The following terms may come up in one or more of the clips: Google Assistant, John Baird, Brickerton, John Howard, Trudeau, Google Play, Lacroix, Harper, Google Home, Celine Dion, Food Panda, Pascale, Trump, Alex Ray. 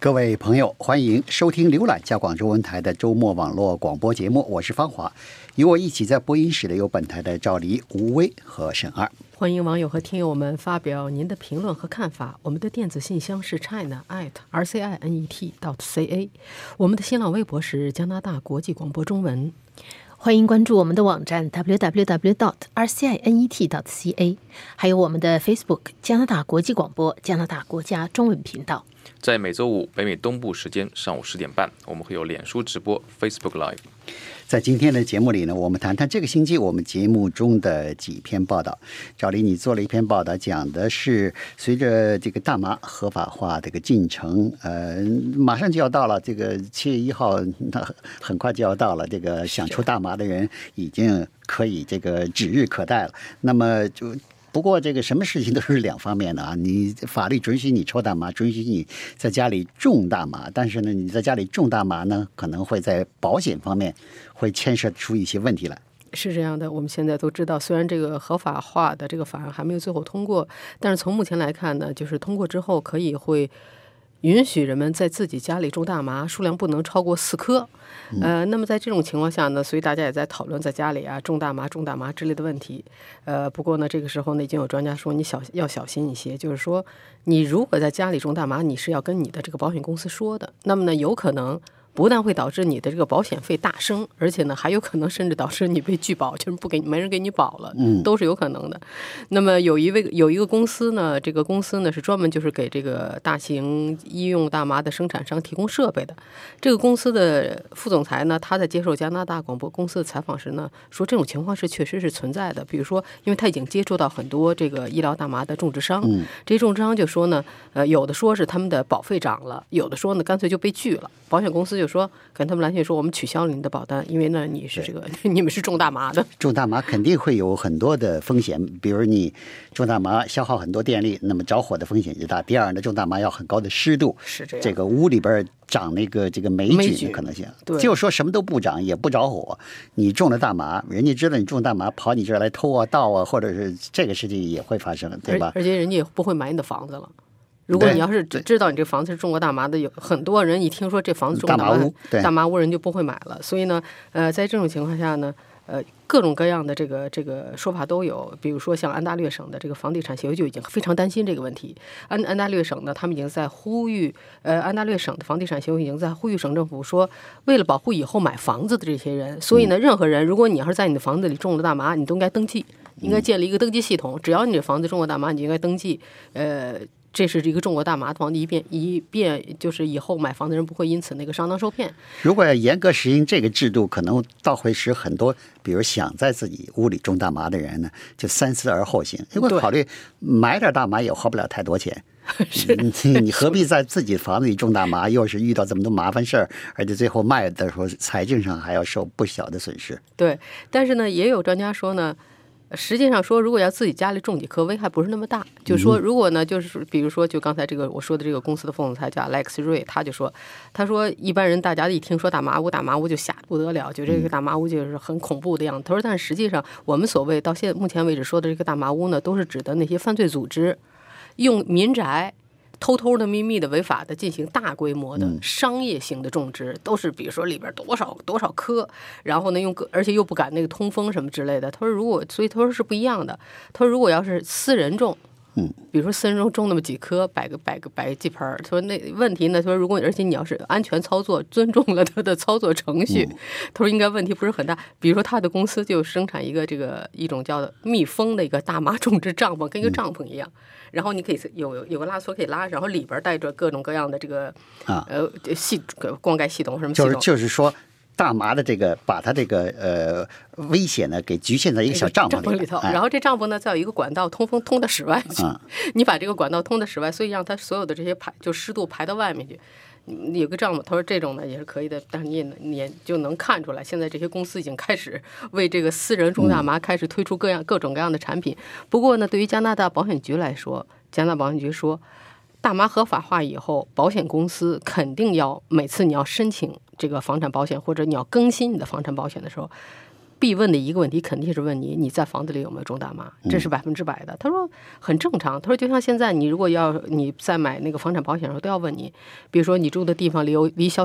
各位朋友，欢迎收听、浏览一下广州文台的周末网络广播节目，我是方华。与我一起在播音室的有本台的赵黎、吴威和沈二。欢迎网友和听友们发表您的评论和看法。我们的电子信箱是 china@rcinet.ca， 我们的新浪微博是加拿大国际广播中文。欢迎关注我们的网站 www.rcinet.ca， 还有我们的 Facebook 加拿大国际广播加拿大国家中文频道。在每周五北美东部时间上午10:30，我们会有脸书直播 Facebook Live。在今天的节目里呢，我们谈谈这个星期我们节目中的几篇报道。赵黎，你做了一篇报道，讲的是随着这个大麻合法化这个进程，马上就要到了，这个7月1号，很快就要到了，这个想抽大麻的人已经可以这个指日可待了。那么就不过这个什么事情都是两方面的啊，你法律准许你抽大麻，准许你在家里种大麻，但是呢，你在家里种大麻呢，可能会在保险方面会牵涉出一些问题来。是这样的，我们现在都知道，虽然这个合法化的这个法案还没有最后通过，但是从目前来看呢，就是通过之后可以会允许人们在自己家里种大麻，数量不能超过4颗。那么在这种情况下呢，所以大家也在讨论在家里啊种大麻之类的问题。不过呢，这个时候呢，已经有专家说要小心一些，就是说你如果在家里种大麻，你是要跟你的这个保险公司说的。那么呢，有可能不但会导致你的这个保险费大升，而且呢，还有可能甚至导致你被拒保，就是没人给你保了，都是有可能的。那么有一个公司呢，这个公司呢是专门就是给这个大型医用大麻的生产商提供设备的。这个公司的副总裁呢，他在接受加拿大广播公司的采访时呢，说这种情况是确实是存在的。比如说，因为他已经接触到很多这个医疗大麻的种植商，这些种植商就说呢，有的说是他们的保费涨了，有的说呢干脆就被拒了，保险公司就说跟他们来说，我们取消了你的保单，因为呢你是这个你们是种大麻的，种大麻肯定会有很多的风险，比如你种大麻消耗很多电力，那么着火的风险就大。第二呢，种大麻要很高的湿度，是这样，这个屋里边长那个这个霉菌的可能性。对，就说什么都不长也不着火，你种了大麻，人家知道你种大麻，跑你这儿来偷啊盗啊，或者是这个事情也会发生，对吧？而且人家也不会买你的房子了。如果你要是知道你这房子是种过大麻的，有很多人一听说这房子种大麻屋人就不会买了。所以呢，在这种情况下呢，各种各样的这个说法都有。比如说像安大略省的这个房地产协会就已经非常担心这个问题。安大略省呢，他们已经在呼吁，安大略省的房地产协会已经在呼吁省政府说，为了保护以后买房子的这些人，所以呢，任何人如果你要是在你的房子里种了大麻，你都应该登记，应该建立一个登记系统。只要你这房子种过大麻，你应该登记。这是一个中国大麻房，以便就是以后买房的人不会因此那个上当受骗。如果要严格实行这个制度，可能倒会使很多比如想在自己屋里种大麻的人呢，就三思而后行。因为考虑买点大麻也花不了太多钱，你何必在自己房子里种大麻，又是遇到这么多麻烦事儿，而且最后卖的时候财政上还要受不小的损失。对，但是呢，也有专家说呢，实际上说，如果要自己家里种几棵，危害不是那么大。就是说，如果呢，就是比如说，就刚才这个我说的这个公司的副总裁叫 Alex Ray， 他说一般人大家一听说大麻屋就吓得不得了，就这个大麻屋就是很恐怖的样子。他说，但实际上我们所谓到目前为止说的这个大麻屋呢，都是指的那些犯罪组织用民宅偷偷的、秘密的、违法的进行大规模的商业性的种植，都是比如说里边多少棵，然后呢而且又不敢那个通风什么之类的。所以他说是不一样的。他说如果要是私人种，比如说私人种那么几棵，摆几盆，他说那问题呢？他说如果而且你要是安全操作，尊重了他的操作程序，他说应该问题不是很大。比如说他的公司就生产一种叫密封的一个大麻种植帐篷，跟一个帐篷一样，然后你可以有个拉锁可以拉，然后里边带着各种各样的这个灌溉系统什么系统，就是说。大麻的这个把它这个危险呢给局限在一个小帐篷里头、哎，然后这帐篷呢再有一个管道通风通到室外去，你把这个管道通到室外，所以让它所有的这些湿度排到外面去。有个帐篷，他说这种呢也是可以的，但是你也就能看出来，现在这些公司已经开始为这个私人种大麻开始推出各种各样的产品。不过呢，对于加拿大保险局来说，加拿大保险局说，大麻合法化以后，保险公司肯定要每次你要申请这个房产保险，或者你要更新你的房产保险的时候，必问的一个问题肯定是问你，你在房子里有没有中大麻，这是100%的。他说很正常，他说就像现在你如果要你在买那个房产保险的时候都要问你，比如说你住的地方离消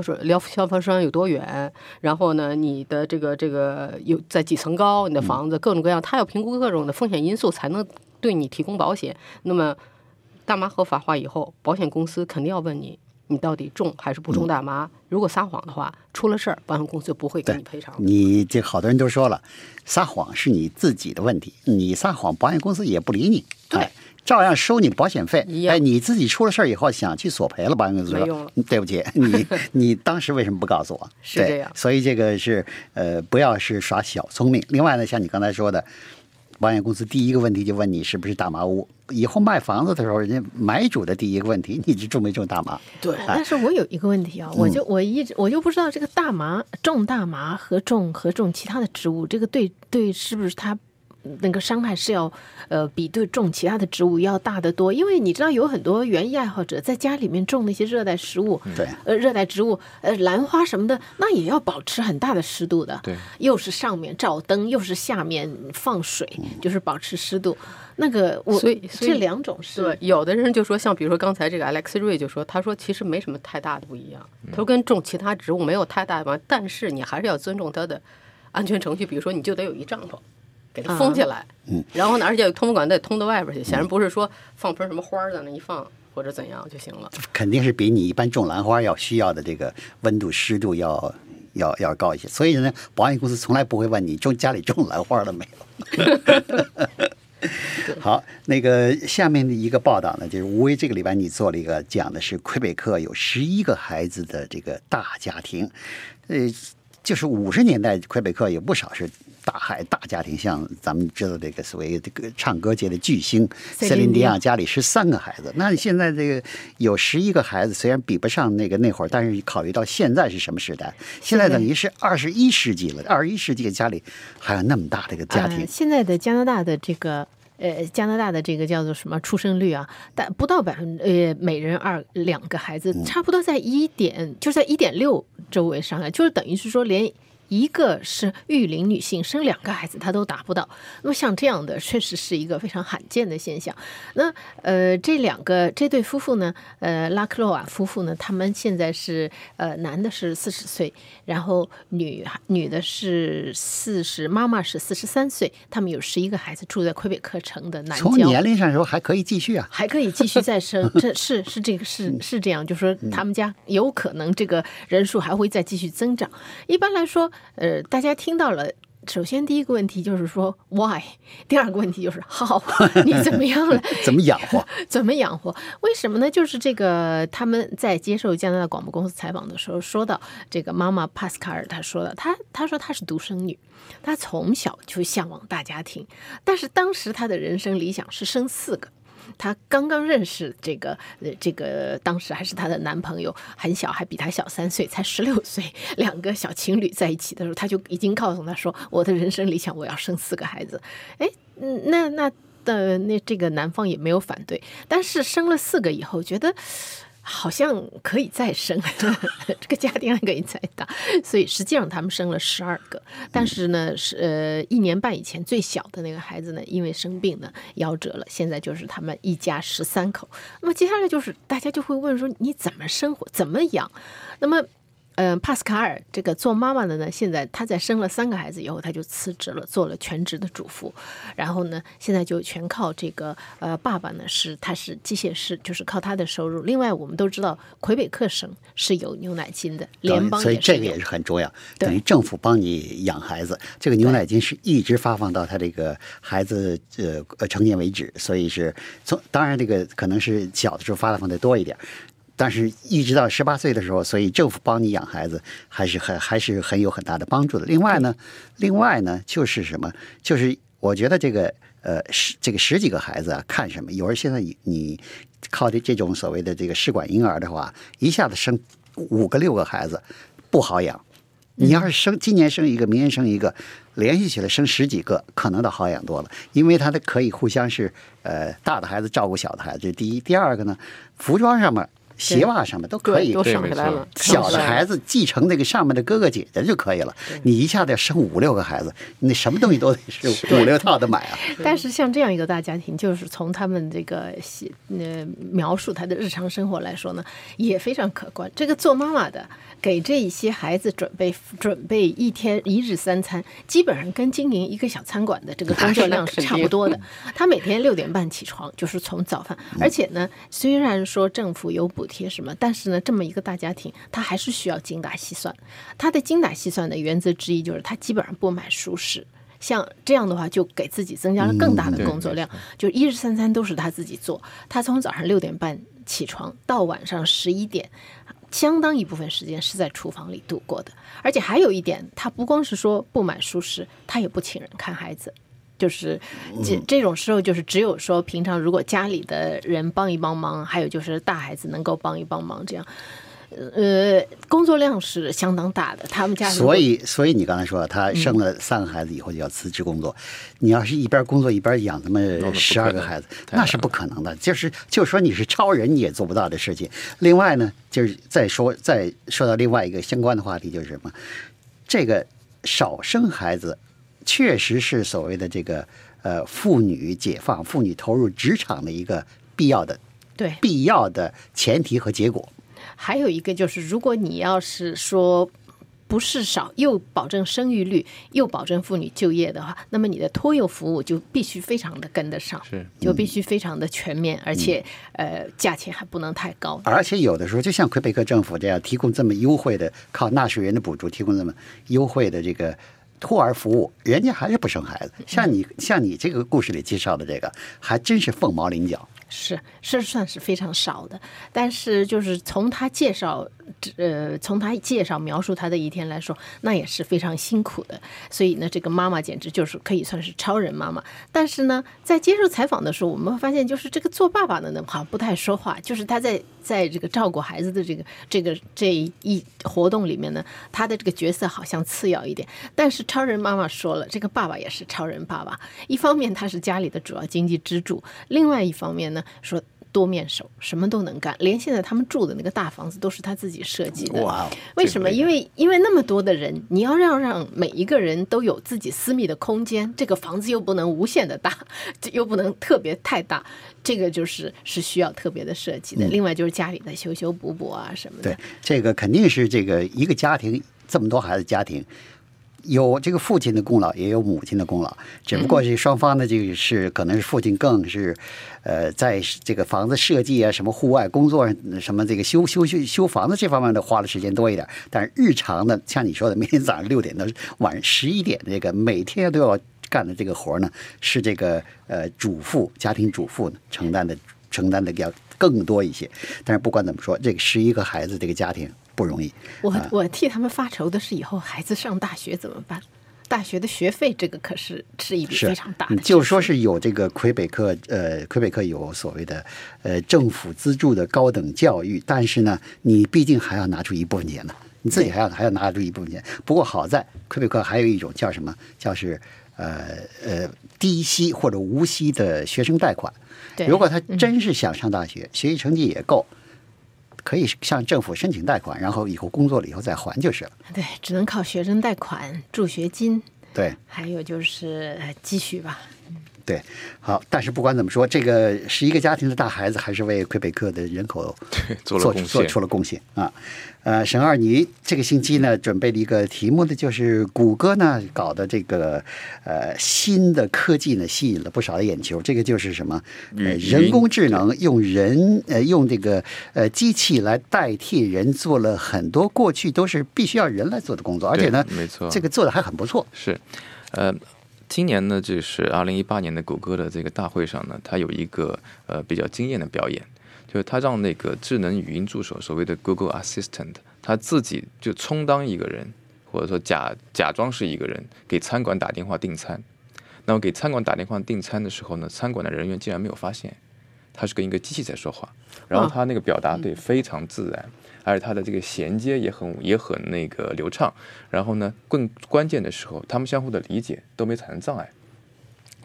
防栓有多远，然后呢你的这个有在几层高，你的房子各种各样，他要评估各种的风险因素才能对你提供保险。那么大麻合法化以后，保险公司肯定要问你，你到底中还是不中大麻？如果撒谎的话，出了事儿，保险公司就不会给你赔偿。你这好多人都说了，撒谎是你自己的问题，你撒谎，保险公司也不理你，对，照样收你保险费。哎，你自己出了事儿以后想去索赔了，保险公司说对不起，你当时为什么不告诉我？是这样，所以这个是不要是耍小聪明。另外呢，像你刚才说的。保险公司第一个问题就问你是不是大麻屋，以后卖房子的时候，人家买主的第一个问题，你种没种大麻？对。但是我有一个问题啊，我就不知道这个大麻种大麻和种其他的植物，这个对是不是它那个伤害是要比对种其他的植物要大得多？因为你知道有很多园艺爱好者在家里面种那些热带食物，对，热带植物，兰花什么的，那也要保持很大的湿度的，对，又是上面照灯，又是下面放水，就是保持湿度。那个我所以这两种是对，有的人就说像比如说刚才这个 Alex Ray 就说，他说其实没什么太大的不一样，他说跟种其他植物没有太大的，但是你还是要尊重它的安全程序，比如说你就得有一帐篷。给它封起来，然后呢，而且通风管得通到外边去，显然不是说放盆什么花在那一放或者怎样就行了。肯定是比你一般种兰花要需要的这个温度湿度要高一些，所以呢，保险公司从来不会问你家里种兰花了没有。好，那个下面的一个报道呢，就是吴威这个礼拜你做了一个讲的是魁北克有11个孩子的这个大家庭，就是50年代魁北克有不少是。大家庭，像咱们知道这个所谓这个唱歌界的巨星塞琳迪亚家里13个孩子，那现在这个有11个孩子，虽然比不上那会儿，但是考虑到现在是什么时代，现在等于是21世纪了，21世纪家里还有那么大这个家庭。现在的加拿大的这个叫做什么出生率啊，但不到每人2个孩子，差不多在1.6周围上下，就是等于是说连。一个是育龄女性生2个孩子她都达不到，那么像这样的确实是一个非常罕见的现象。那这对夫妇呢，拉克洛瓦夫妇呢，他们现在是男的是40岁，然后女的是40，妈妈是43岁，他们有11个孩子住在魁北克城的南郊。从年龄上说还可以继续啊，还可以继续再生，这是这个是这样，就是说他们家有可能这个人数还会再继续增长。一般来说。大家听到了，首先第一个问题就是说 why， 第二个问题就是 how， 你怎么样了？怎么养活？怎么养活？为什么呢？就是这个他们在接受加拿大广播公司采访的时候说到，这个妈妈帕斯卡尔她说的，她说她是独生女，她从小就向往大家庭，但是当时她的人生理想是生4个。她刚刚认识这个当时还是她的男朋友，很小，还比她小3岁，才16岁，2个小情侣在一起的时候，她就已经告诉她说，我的人生理想我要生4个孩子。哎，那这个男方也没有反对，但是生了4个以后觉得。好像可以再生，这个家庭还可以再大，所以实际上他们生了12个，但是呢，1年半以前最小的那个孩子呢，因为生病呢夭折了，现在就是他们一家13口。那么接下来就是大家就会问说，你怎么生活，怎么养？那么。帕斯卡尔这个做妈妈的呢，现在她在生了3个孩子以后，她就辞职了，做了全职的主妇。然后呢，现在就全靠这个爸爸呢，他是机械师，就是靠他的收入。另外，我们都知道魁北克省是有牛奶金的，联邦也是，所以这个也是很重要，等于政府帮你养孩子。这个牛奶金是一直发放到他这个孩子成年为止，所以是当然这个可能是小的时候发放的多一点。但是一直到18岁的时候，所以政府帮你养孩子还是很有很大的帮助的。另外呢就是什么，就是我觉得这个十几个孩子啊，看什么，有人现在你靠这种所谓的这个试管婴儿的话，一下子生5个6个孩子不好养。你要是今年生1个，明年生1个，连续起来生10几个，可能倒好养多了，因为它可以互相是大的孩子照顾小的孩子，这第一。第二个呢，服装上面鞋袜什么都可以，都上来了。小的孩子继承那个上面的哥哥姐姐就可以了。你一下子要生5、6个孩子，你什么东西都得是5、6套的买啊。但是像这样一个大家庭，就是从他们这个描述他的日常生活来说呢，也非常可观。这个做妈妈的给这一些孩子准备1日3餐，基本上跟经营一个小餐馆的这个工作量是差不多的。他每天6点半起床，就是从早饭。而且呢，虽然说政府有补贴什么，但是呢，这么一个大家庭，他还是需要精打细算。他的精打细算的原则之一就是，他基本上不买熟食。像这样的话，就给自己增加了更大的工作量。就1日3餐都是他自己做，他从早上6点半起床到晚上11点。相当一部分时间是在厨房里度过的，而且还有一点，他不光是说不买熟食，他也不请人看孩子，就是这种时候，就是只有说平常如果家里的人帮一帮忙，还有就是大孩子能够帮一帮忙，这样，工作量是相当大的。他们家所以你刚才说他生了3个孩子以后就要辞职工作，你要是一边工作一边养他们12个孩子，那是不可能的。就是说你是超人你也做不到的事情。另外呢，就是再说到另外一个相关的话题，就是什么？这个少生孩子确实是所谓的这个妇女解放、妇女投入职场的一个必要的前提和结果。还有一个就是，如果你要是说不是少，又保证生育率，又保证妇女就业的话，那么你的托幼服务就必须非常的跟得上，就必须非常的全面，而且价钱还不能太高。而且有的时候，就像魁北克政府这样提供这么优惠的，靠纳税人的补助提供这么优惠的这个托儿服务，人家还是不生孩子。像你这个故事里介绍的这个，还真是凤毛麟角。是算是非常少的，但是就是从他介绍描述他的一天来说，那也是非常辛苦的。所以呢，这个妈妈简直就是可以算是超人妈妈。但是呢，在接受采访的时候，我们会发现，就是这个做爸爸的呢，好像不太说话。就是他在这个照顾孩子的这一活动里面呢，他的这个角色好像次要一点。但是超人妈妈说了，这个爸爸也是超人爸爸。一方面他是家里的主要经济支柱，另外一方面呢，说多面手，什么都能干，连现在他们住的那个大房子都是他自己设计的。哇，为什么？因为那么多的人，你要让每一个人都有自己私密的空间，这个房子又不能无限的大，又不能特别太大，这个就是需要特别的设计的。另外就是家里的修修补补啊什么的。对，这个肯定是这个一个家庭这么多孩子家庭，有这个父亲的功劳，也有母亲的功劳，只不过是双方的这个是可能是父亲更是，在这个房子设计啊、什么户外工作、什么这个修房子这方面的花的时间多一点。但是日常的，像你说的，每天早上6点到晚上11点，这个每天都要干的这个活呢，是这个家庭主妇承担的要更多一些。但是不管怎么说，这个11个孩子这个家庭不容易。我替他们发愁的是，以后孩子上大学怎么办？大学的学费这个可是一笔非常大的。就说是有这个魁北克有所谓的政府资助的高等教育，但是呢，你毕竟还要拿出一部分钱呢，你自己还要拿出一部分钱。不过好在魁北克还有一种叫什么？叫是低息或者无息的学生贷款。如果他真是想上大学，学习成绩也够，可以向政府申请贷款，然后以后工作了以后再还就是了。对，只能靠学生贷款、助学金，对，还有就是积蓄吧。对，好，但是不管怎么说，这个11个家庭的大孩子还是为魁北克的人口做出了贡献啊。沈二，你这个星期呢准备了一个题目的，就是谷歌呢搞的这个新的科技呢吸引了不少的眼球。这个就是什么？人工智能用这个机器来代替人，做了很多过去都是必须要人来做的工作，而且呢，没错，这个做的还很不错。是，今年呢，就是2018年的谷歌的这个大会上呢，它有一个比较惊艳的表演，就是它让那个智能语音助手，所谓的 Google Assistant， 它自己就充当一个人，或者说假装是一个人，给餐馆打电话订餐。那么给餐馆打电话订餐的时候呢，餐馆的人员竟然没有发现，它是跟一个机器在说话。然后它那个表达非常自然，而且它的这个衔接也很那个流畅。然后呢，更关键的时候，他们相互的理解都没产生障碍。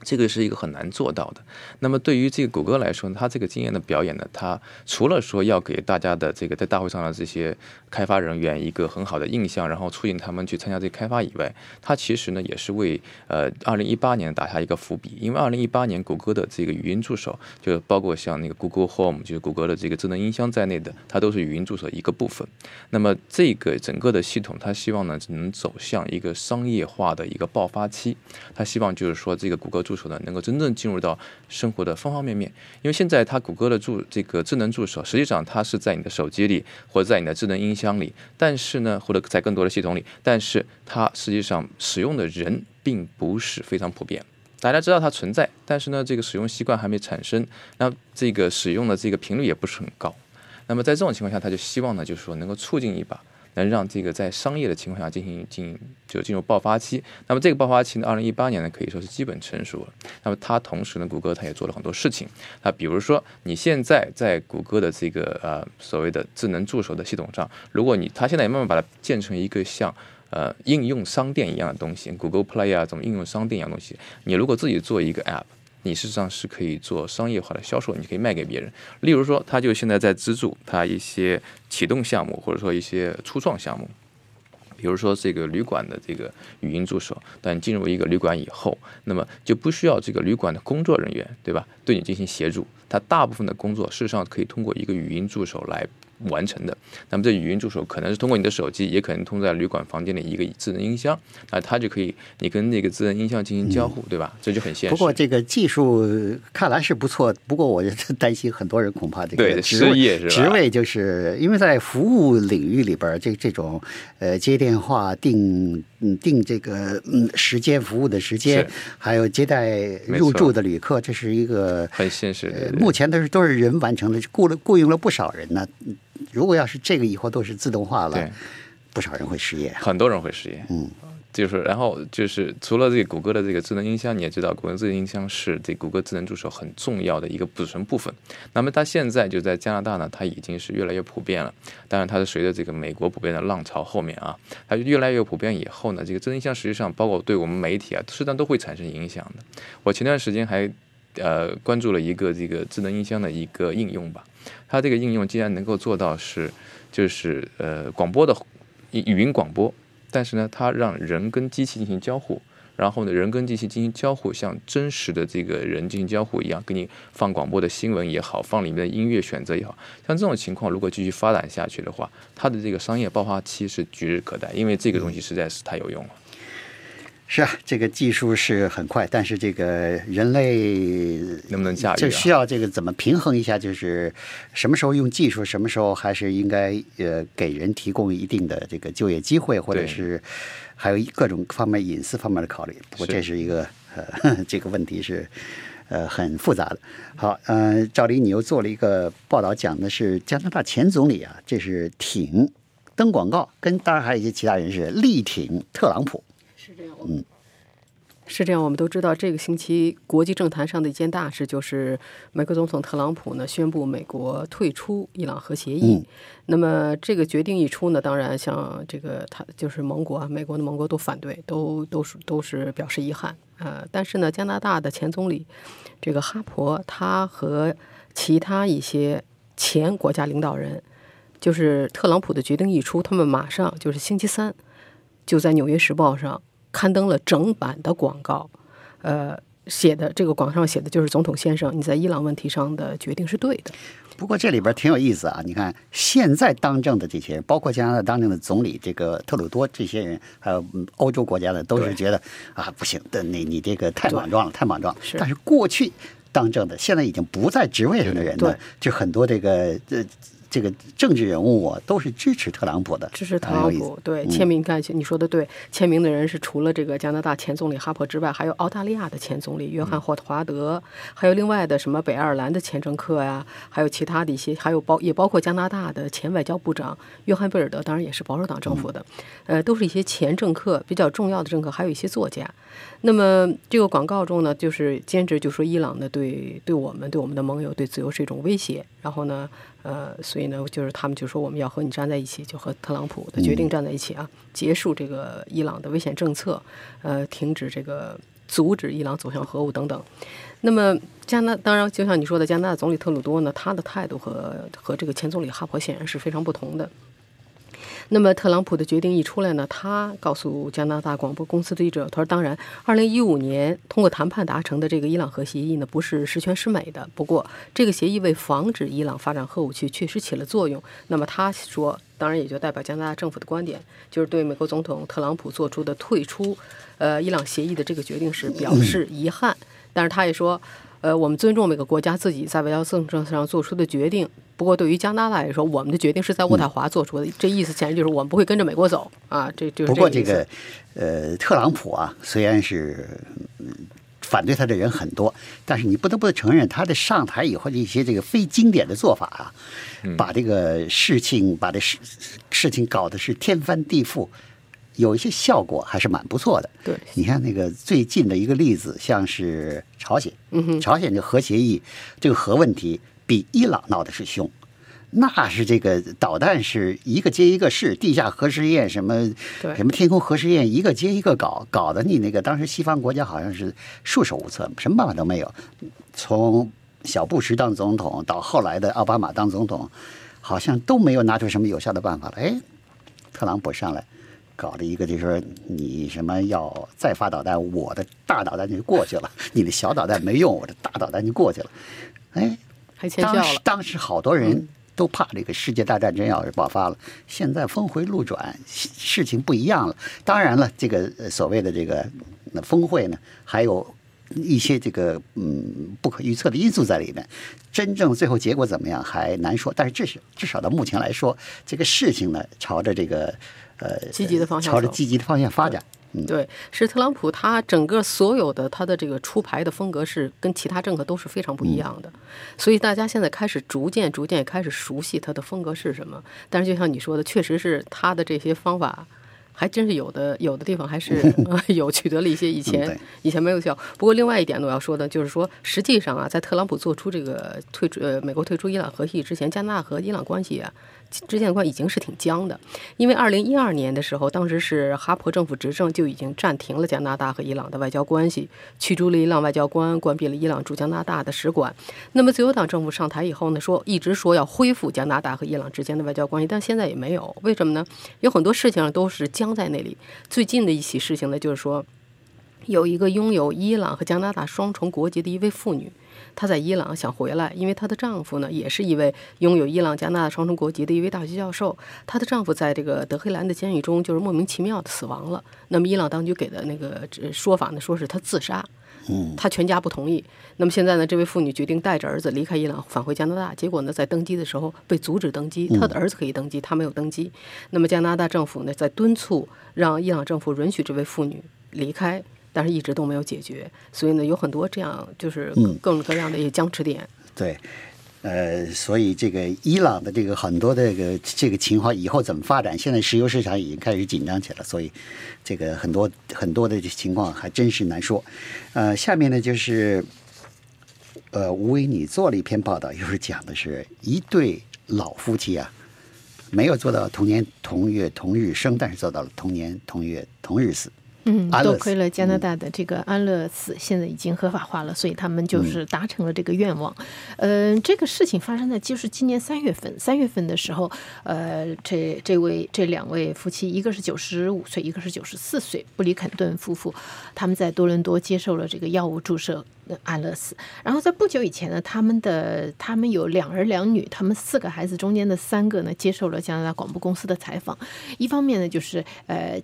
这个是一个很难做到的。那么对于这个谷歌来说呢，它这个经验的表演呢，它除了说要给大家的这个在大会上的这些开发人员一个很好的印象，然后促进他们去参加这个开发以外，它其实呢也是为2018年打下一个伏笔。因为2018年谷歌的这个语音助手，就包括像那个 Google Home， 就是谷歌的这个智能音箱在内的，它都是语音助手一个部分。那么这个整个的系统，它希望呢能走向一个商业化的一个爆发期。它希望就是说这个谷歌助手呢能够真正进入到生活的方方面面，因为现在它谷歌的这个智能助手，实际上它是在你的手机里或者在你的智能音箱里，但是呢，或者在更多的系统里，但是它实际上使用的人并不是非常普遍。大家知道它存在，但是呢，这个使用习惯还没产生，那这个使用的这个频率也不是很高。那么在这种情况下，他就希望呢，就是说能够促进一把。能让这个在商业的情况下进入爆发期。那么这个爆发期呢，2018年呢可以说是基本成熟了。那么它同时呢，谷歌它也做了很多事情。那比如说你现在在谷歌的这个所谓的智能助手的系统上，如果它现在也慢慢把它建成一个像应用商店一样的东西 ，Google Play 啊，怎么应用商店一样的东西，你如果自己做一个 App。你事实上是可以做商业化的销售，你可以卖给别人。例如说，他就现在在资助他一些启动项目，或者说一些初创项目。比如说这个旅馆的这个语音助手，但你进入一个旅馆以后，那么就不需要这个旅馆的工作人员，对吧？对你进行协助，他大部分的工作事实上可以通过一个语音助手来完成的。那么这语音助手可能是通过你的手机，也可能通过在旅馆房间的一个智能音箱，那它就可以你跟那个智能音箱进行交互，对吧？这就很现实。不过这个技术看来是不错，不过我就担心很多人恐怕这个职位就是因为在服务领域里边，这种接电话定这个时间服务的时间，还有接待入住的旅客，这是一个很现实的。目前都是人完成的，雇佣了不少人呢。如果要是这个以后都是自动化了，不少人会失业，很多人会失业。就是然后就是除了这个谷歌的这个智能音箱，你也知道，谷歌智能音箱是这谷歌智能助手很重要的一个组成部分。那么它现在就在加拿大呢，它已经是越来越普遍了。当然，它是随着这个美国普遍的浪潮后面啊，它越来越普遍以后呢，这个智能音箱实际上包括对我们媒体啊，实际上都会产生影响的。我前段时间还关注了一个这个智能音箱的一个应用吧，它这个应用竟然能够做到就是广播的语音广播。但是呢，它让人跟机器进行交互，然后呢，人跟机器进行交互，像真实的这个人进行交互一样，给你放广播的新闻也好，放里面的音乐选择也好，像这种情况如果继续发展下去的话，它的这个商业爆发期是指日可待，因为这个东西实在是太有用了。是啊，这个技术是很快，但是这个人类能不能驾驭，就需要这个怎么平衡一下，就是什么时候用技术，什么时候还是应该给人提供一定的这个就业机会，或者是还有各种方面隐私方面的考虑。不过这是一个这个问题是很复杂的。好，赵黎，你又做了一个报道，讲的是加拿大前总理啊，这是挺登广告，跟当然还有一些其他人是力挺特朗普。是这样，我们都知道这个星期国际政坛上的一件大事就是美国总统特朗普呢宣布美国退出伊朗核协议。那么这个决定一出呢，当然像这个他就是盟国啊，美国的盟国都反对，都是表示遗憾。但是呢，加拿大的前总理这个哈珀，他和其他一些前国家领导人，就是特朗普的决定一出，他们马上就是星期三就在《纽约时报》上刊登了整版的广告，写的这个广告上写的就是总统先生，你在伊朗问题上的决定是对的。不过这里边挺有意思啊，你看现在当政的这些人，包括加拿大当政的总理这个特鲁多这些人，还有欧洲国家的，都是觉得啊不行，你这个太莽撞了。但是过去当政的，现在已经不在职位上的人呢，就很多这个政治人物啊，都是支持特朗普，对，签名干去，你说的对，签名的人是除了这个加拿大前总理哈珀之外，还有澳大利亚的前总理约翰霍华德，还有另外的什么北爱尔兰的前政客呀，还有其他的一些，还有也包括加拿大的前外交部长约翰贝尔德，当然也是保守党政府的，都是一些前政客，比较重要的政客，还有一些作家。那么这个广告中呢，就是坚持就说伊朗呢对我们的盟友对自由是一种威胁，然后呢所以呢就是他们就说我们要和你站在一起，就和特朗普的决定站在一起啊，结束这个伊朗的危险政策，停止这个阻止伊朗走向核武等等。那么当然就像你说的，加拿大总理特鲁多呢，他的态度和这个前总理哈珀显然是非常不同的。那么特朗普的决定一出来呢，他告诉加拿大广播公司的记者，他说当然2015年通过谈判达成的这个伊朗核协议呢不是十全十美的，不过这个协议为防止伊朗发展核武器确实起了作用。那么他说当然也就代表加拿大政府的观点，就是对美国总统特朗普做出的退出伊朗协议的这个决定是表示遗憾，但是他也说我们尊重每个国家自己在外交政策上做出的决定，不过对于加拿大来说，我们的决定是在渥太华做出的，这意思显然就是我们不会跟着美国走啊。这就是这个意思。不过这个特朗普啊，虽然是反对他的人很多，但是你不得不承认他的上台以后的一些这个非经典的做法啊，把这个事情搞得是天翻地覆。有一些效果还是蛮不错的。对，你看那个最近的一个例子，像是朝鲜，朝鲜这核协议，这个核问题比伊朗闹的是凶，那是这个导弹是一个接一个试，地下核试验什么天空核试验一个接一个搞得你那个当时西方国家好像是束手无策，什么办法都没有。从小布什当总统到后来的奥巴马当总统，好像都没有拿出什么有效的办法来。哎，特朗普上来。搞了一个就是说你什么要再发导弹，我的大导弹就过去了，你的小导弹没用，我的大导弹就过去了。哎，还见笑了。当时好多人都怕这个世界大战真要是爆发了，现在峰回路转，事情不一样了。当然了，这个所谓的这个峰会呢，还有一些这个不可预测的因素在里面，真正最后结果怎么样还难说。但是至少到目前来说，这个事情呢，朝着这个。朝着积极的方向发展。对，是特朗普他整个所有的他的这个出牌的风格是跟其他政客都是非常不一样的，所以大家现在开始逐渐开始熟悉他的风格是什么。但是就像你说的，确实是他的这些方法还真是有的地方还是有取得了一些以前没有效。不过另外一点我要说的就是说，实际上啊，在特朗普做出这个美国退出伊朗核协议之前，加拿大和伊朗关系啊。之前的关系已经是挺僵的，因为2012年的时候，当时是哈珀政府执政就已经暂停了加拿大和伊朗的外交关系，驱逐了伊朗外交官，关闭了伊朗驻加拿大的使馆。那么自由党政府上台以后呢，一直说要恢复加拿大和伊朗之间的外交关系，但现在也没有。为什么呢？有很多事情都是僵在那里。最近的一起事情呢，就是说有一个拥有伊朗和加拿大双重国籍的一位妇女。她在伊朗想回来，因为她的丈夫呢也是一位拥有伊朗加拿大双重国籍的一位大学教授，她的丈夫在这个德黑兰的监狱中就是莫名其妙的死亡了。那么伊朗当局给的那个说法呢，说是她自杀，她全家不同意。那么现在呢，这位妇女决定带着儿子离开伊朗返回加拿大，结果呢在登机的时候被阻止登机，她的儿子可以登机，她没有登机。那么加拿大政府呢在敦促让伊朗政府允许这位妇女离开，但是一直都没有解决，所以呢，有很多这样就是各种各样的一些僵持点。对，所以这个伊朗的这个很多的这个情况以后怎么发展？现在石油市场已经开始紧张起来，所以这个很多的情况还真是难说。下面呢就是吴为你做了一篇报道，又是讲的是一对老夫妻啊，没有做到同年同月同日生，但是做到了同年同月同日死。多亏了加拿大的这个安乐死现在已经合法化了，所以他们就是达成了这个愿望。这个事情发生在就是今年三月份的时候，这两位夫妻，一个是95岁，一个是94岁，布里肯顿夫妇，他们在多伦多接受了这个药物注射。安乐死。然后在不久以前呢，他们有2儿2女，他们4个孩子中间的3个呢，接受了加拿大广播公司的采访。一方面呢，就是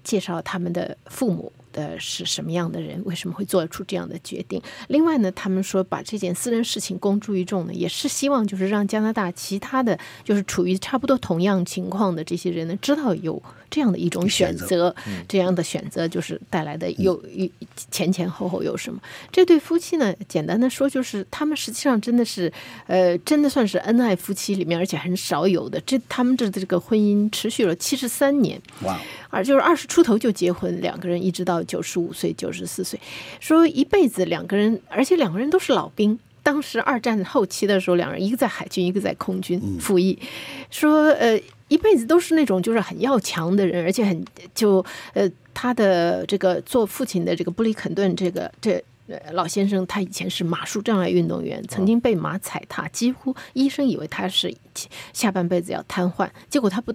介绍他们的父母。是什么样的人，为什么会做出这样的决定。另外呢，他们说把这件私人事情公诸于众呢，也是希望就是让加拿大其他的就是处于差不多同样情况的这些人呢，知道有这样的一种选择、这样的选择就是带来的前后有什么。这对夫妻呢，简单的说就是他们实际上真的是真的算是恩爱夫妻里面而且很少有的，他们这个婚姻持续了73年。哇，而就是20出头就结婚，两个人一直到95岁、94岁，说一辈子两个人，而且两个人都是老兵。当时2战后期的时候，两人一个在海军，一个在空军服役。说一辈子都是那种就是很要强的人，而且很就他的这个做父亲的这个布里肯顿这老先生，他以前是马术障碍运动员，曾经被马踩踏，几乎医生以为他是下半辈子要瘫痪，结果他不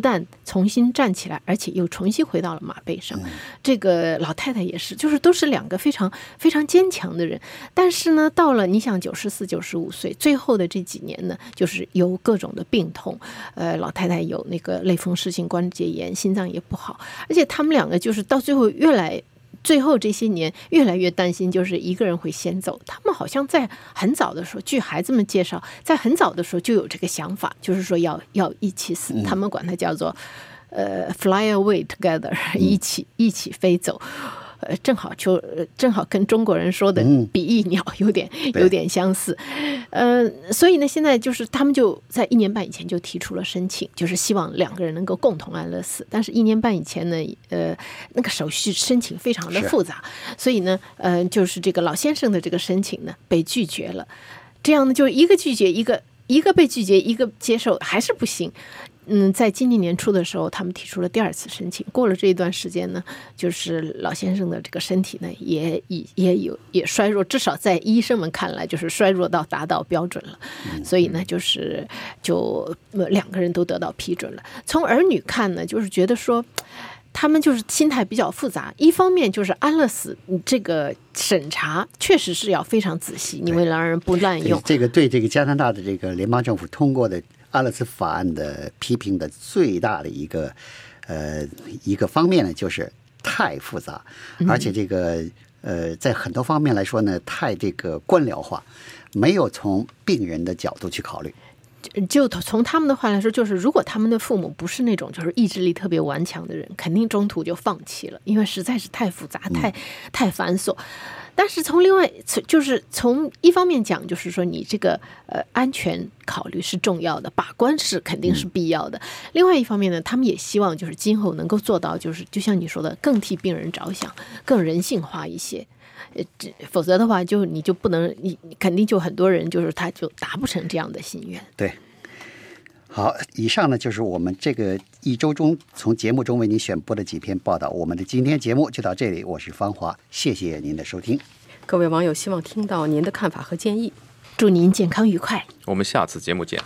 但重新站起来，而且又重新回到了马背上。这个老太太也是，就是都是两个非常非常坚强的人。但是呢，到了你想94、95岁，最后的这几年呢，就是有各种的病痛，老太太有那个类风湿性关节炎，心脏也不好，而且他们两个就是到最后最后这些年越来越担心，就是一个人会先走。他们好像在很早的时候，据孩子们介绍，在很早的时候就有这个想法，就是说要一起死。他们管它叫做fly away together， 一起飞走。正好跟中国人说的比翼鸟有点相似，所以呢，现在就是他们就在1年半以前就提出了申请，就是希望两个人能够共同安乐死。但是1年半以前呢，那个手续申请非常的复杂，所以呢，就是这个老先生的这个申请呢被拒绝了。这样呢，就一个拒绝，一个被拒绝，一个接受，还是不行。在今年年初的时候，他们提出了第2次申请。过了这一段时间呢，就是老先生的这个身体呢，也衰弱，至少在医生们看来，就是衰弱到达到标准了。所以呢，就是两个人都得到批准了。从儿女看呢，就是觉得说，他们就是心态比较复杂。一方面就是安乐死这个审查确实是要非常仔细，你为了让人不滥用。这个对这个加拿大的这个联邦政府通过的安乐死法案的批评的最大的一个方面呢，就是太复杂，而且这个在很多方面来说呢，太这个官僚化，没有从病人的角度去考虑。就从他们的话来说，就是如果他们的父母不是那种就是意志力特别顽强的人，肯定中途就放弃了，因为实在是太复杂、太繁琐。但是从另外就是从一方面讲，就是说你这个安全考虑是重要的，把关是肯定是必要的。另外一方面呢，他们也希望就是今后能够做到，就是就像你说的，更替病人着想，更人性化一些。否则的话，就你就不能，你肯定就很多人就是他就达不成这样的心愿。对，好，以上呢就是我们这个一周中从节目中为您选播的几篇报道。我们的今天节目就到这里，我是方华，谢谢您的收听。各位网友希望听到您的看法和建议，祝您健康愉快，我们下次节目见。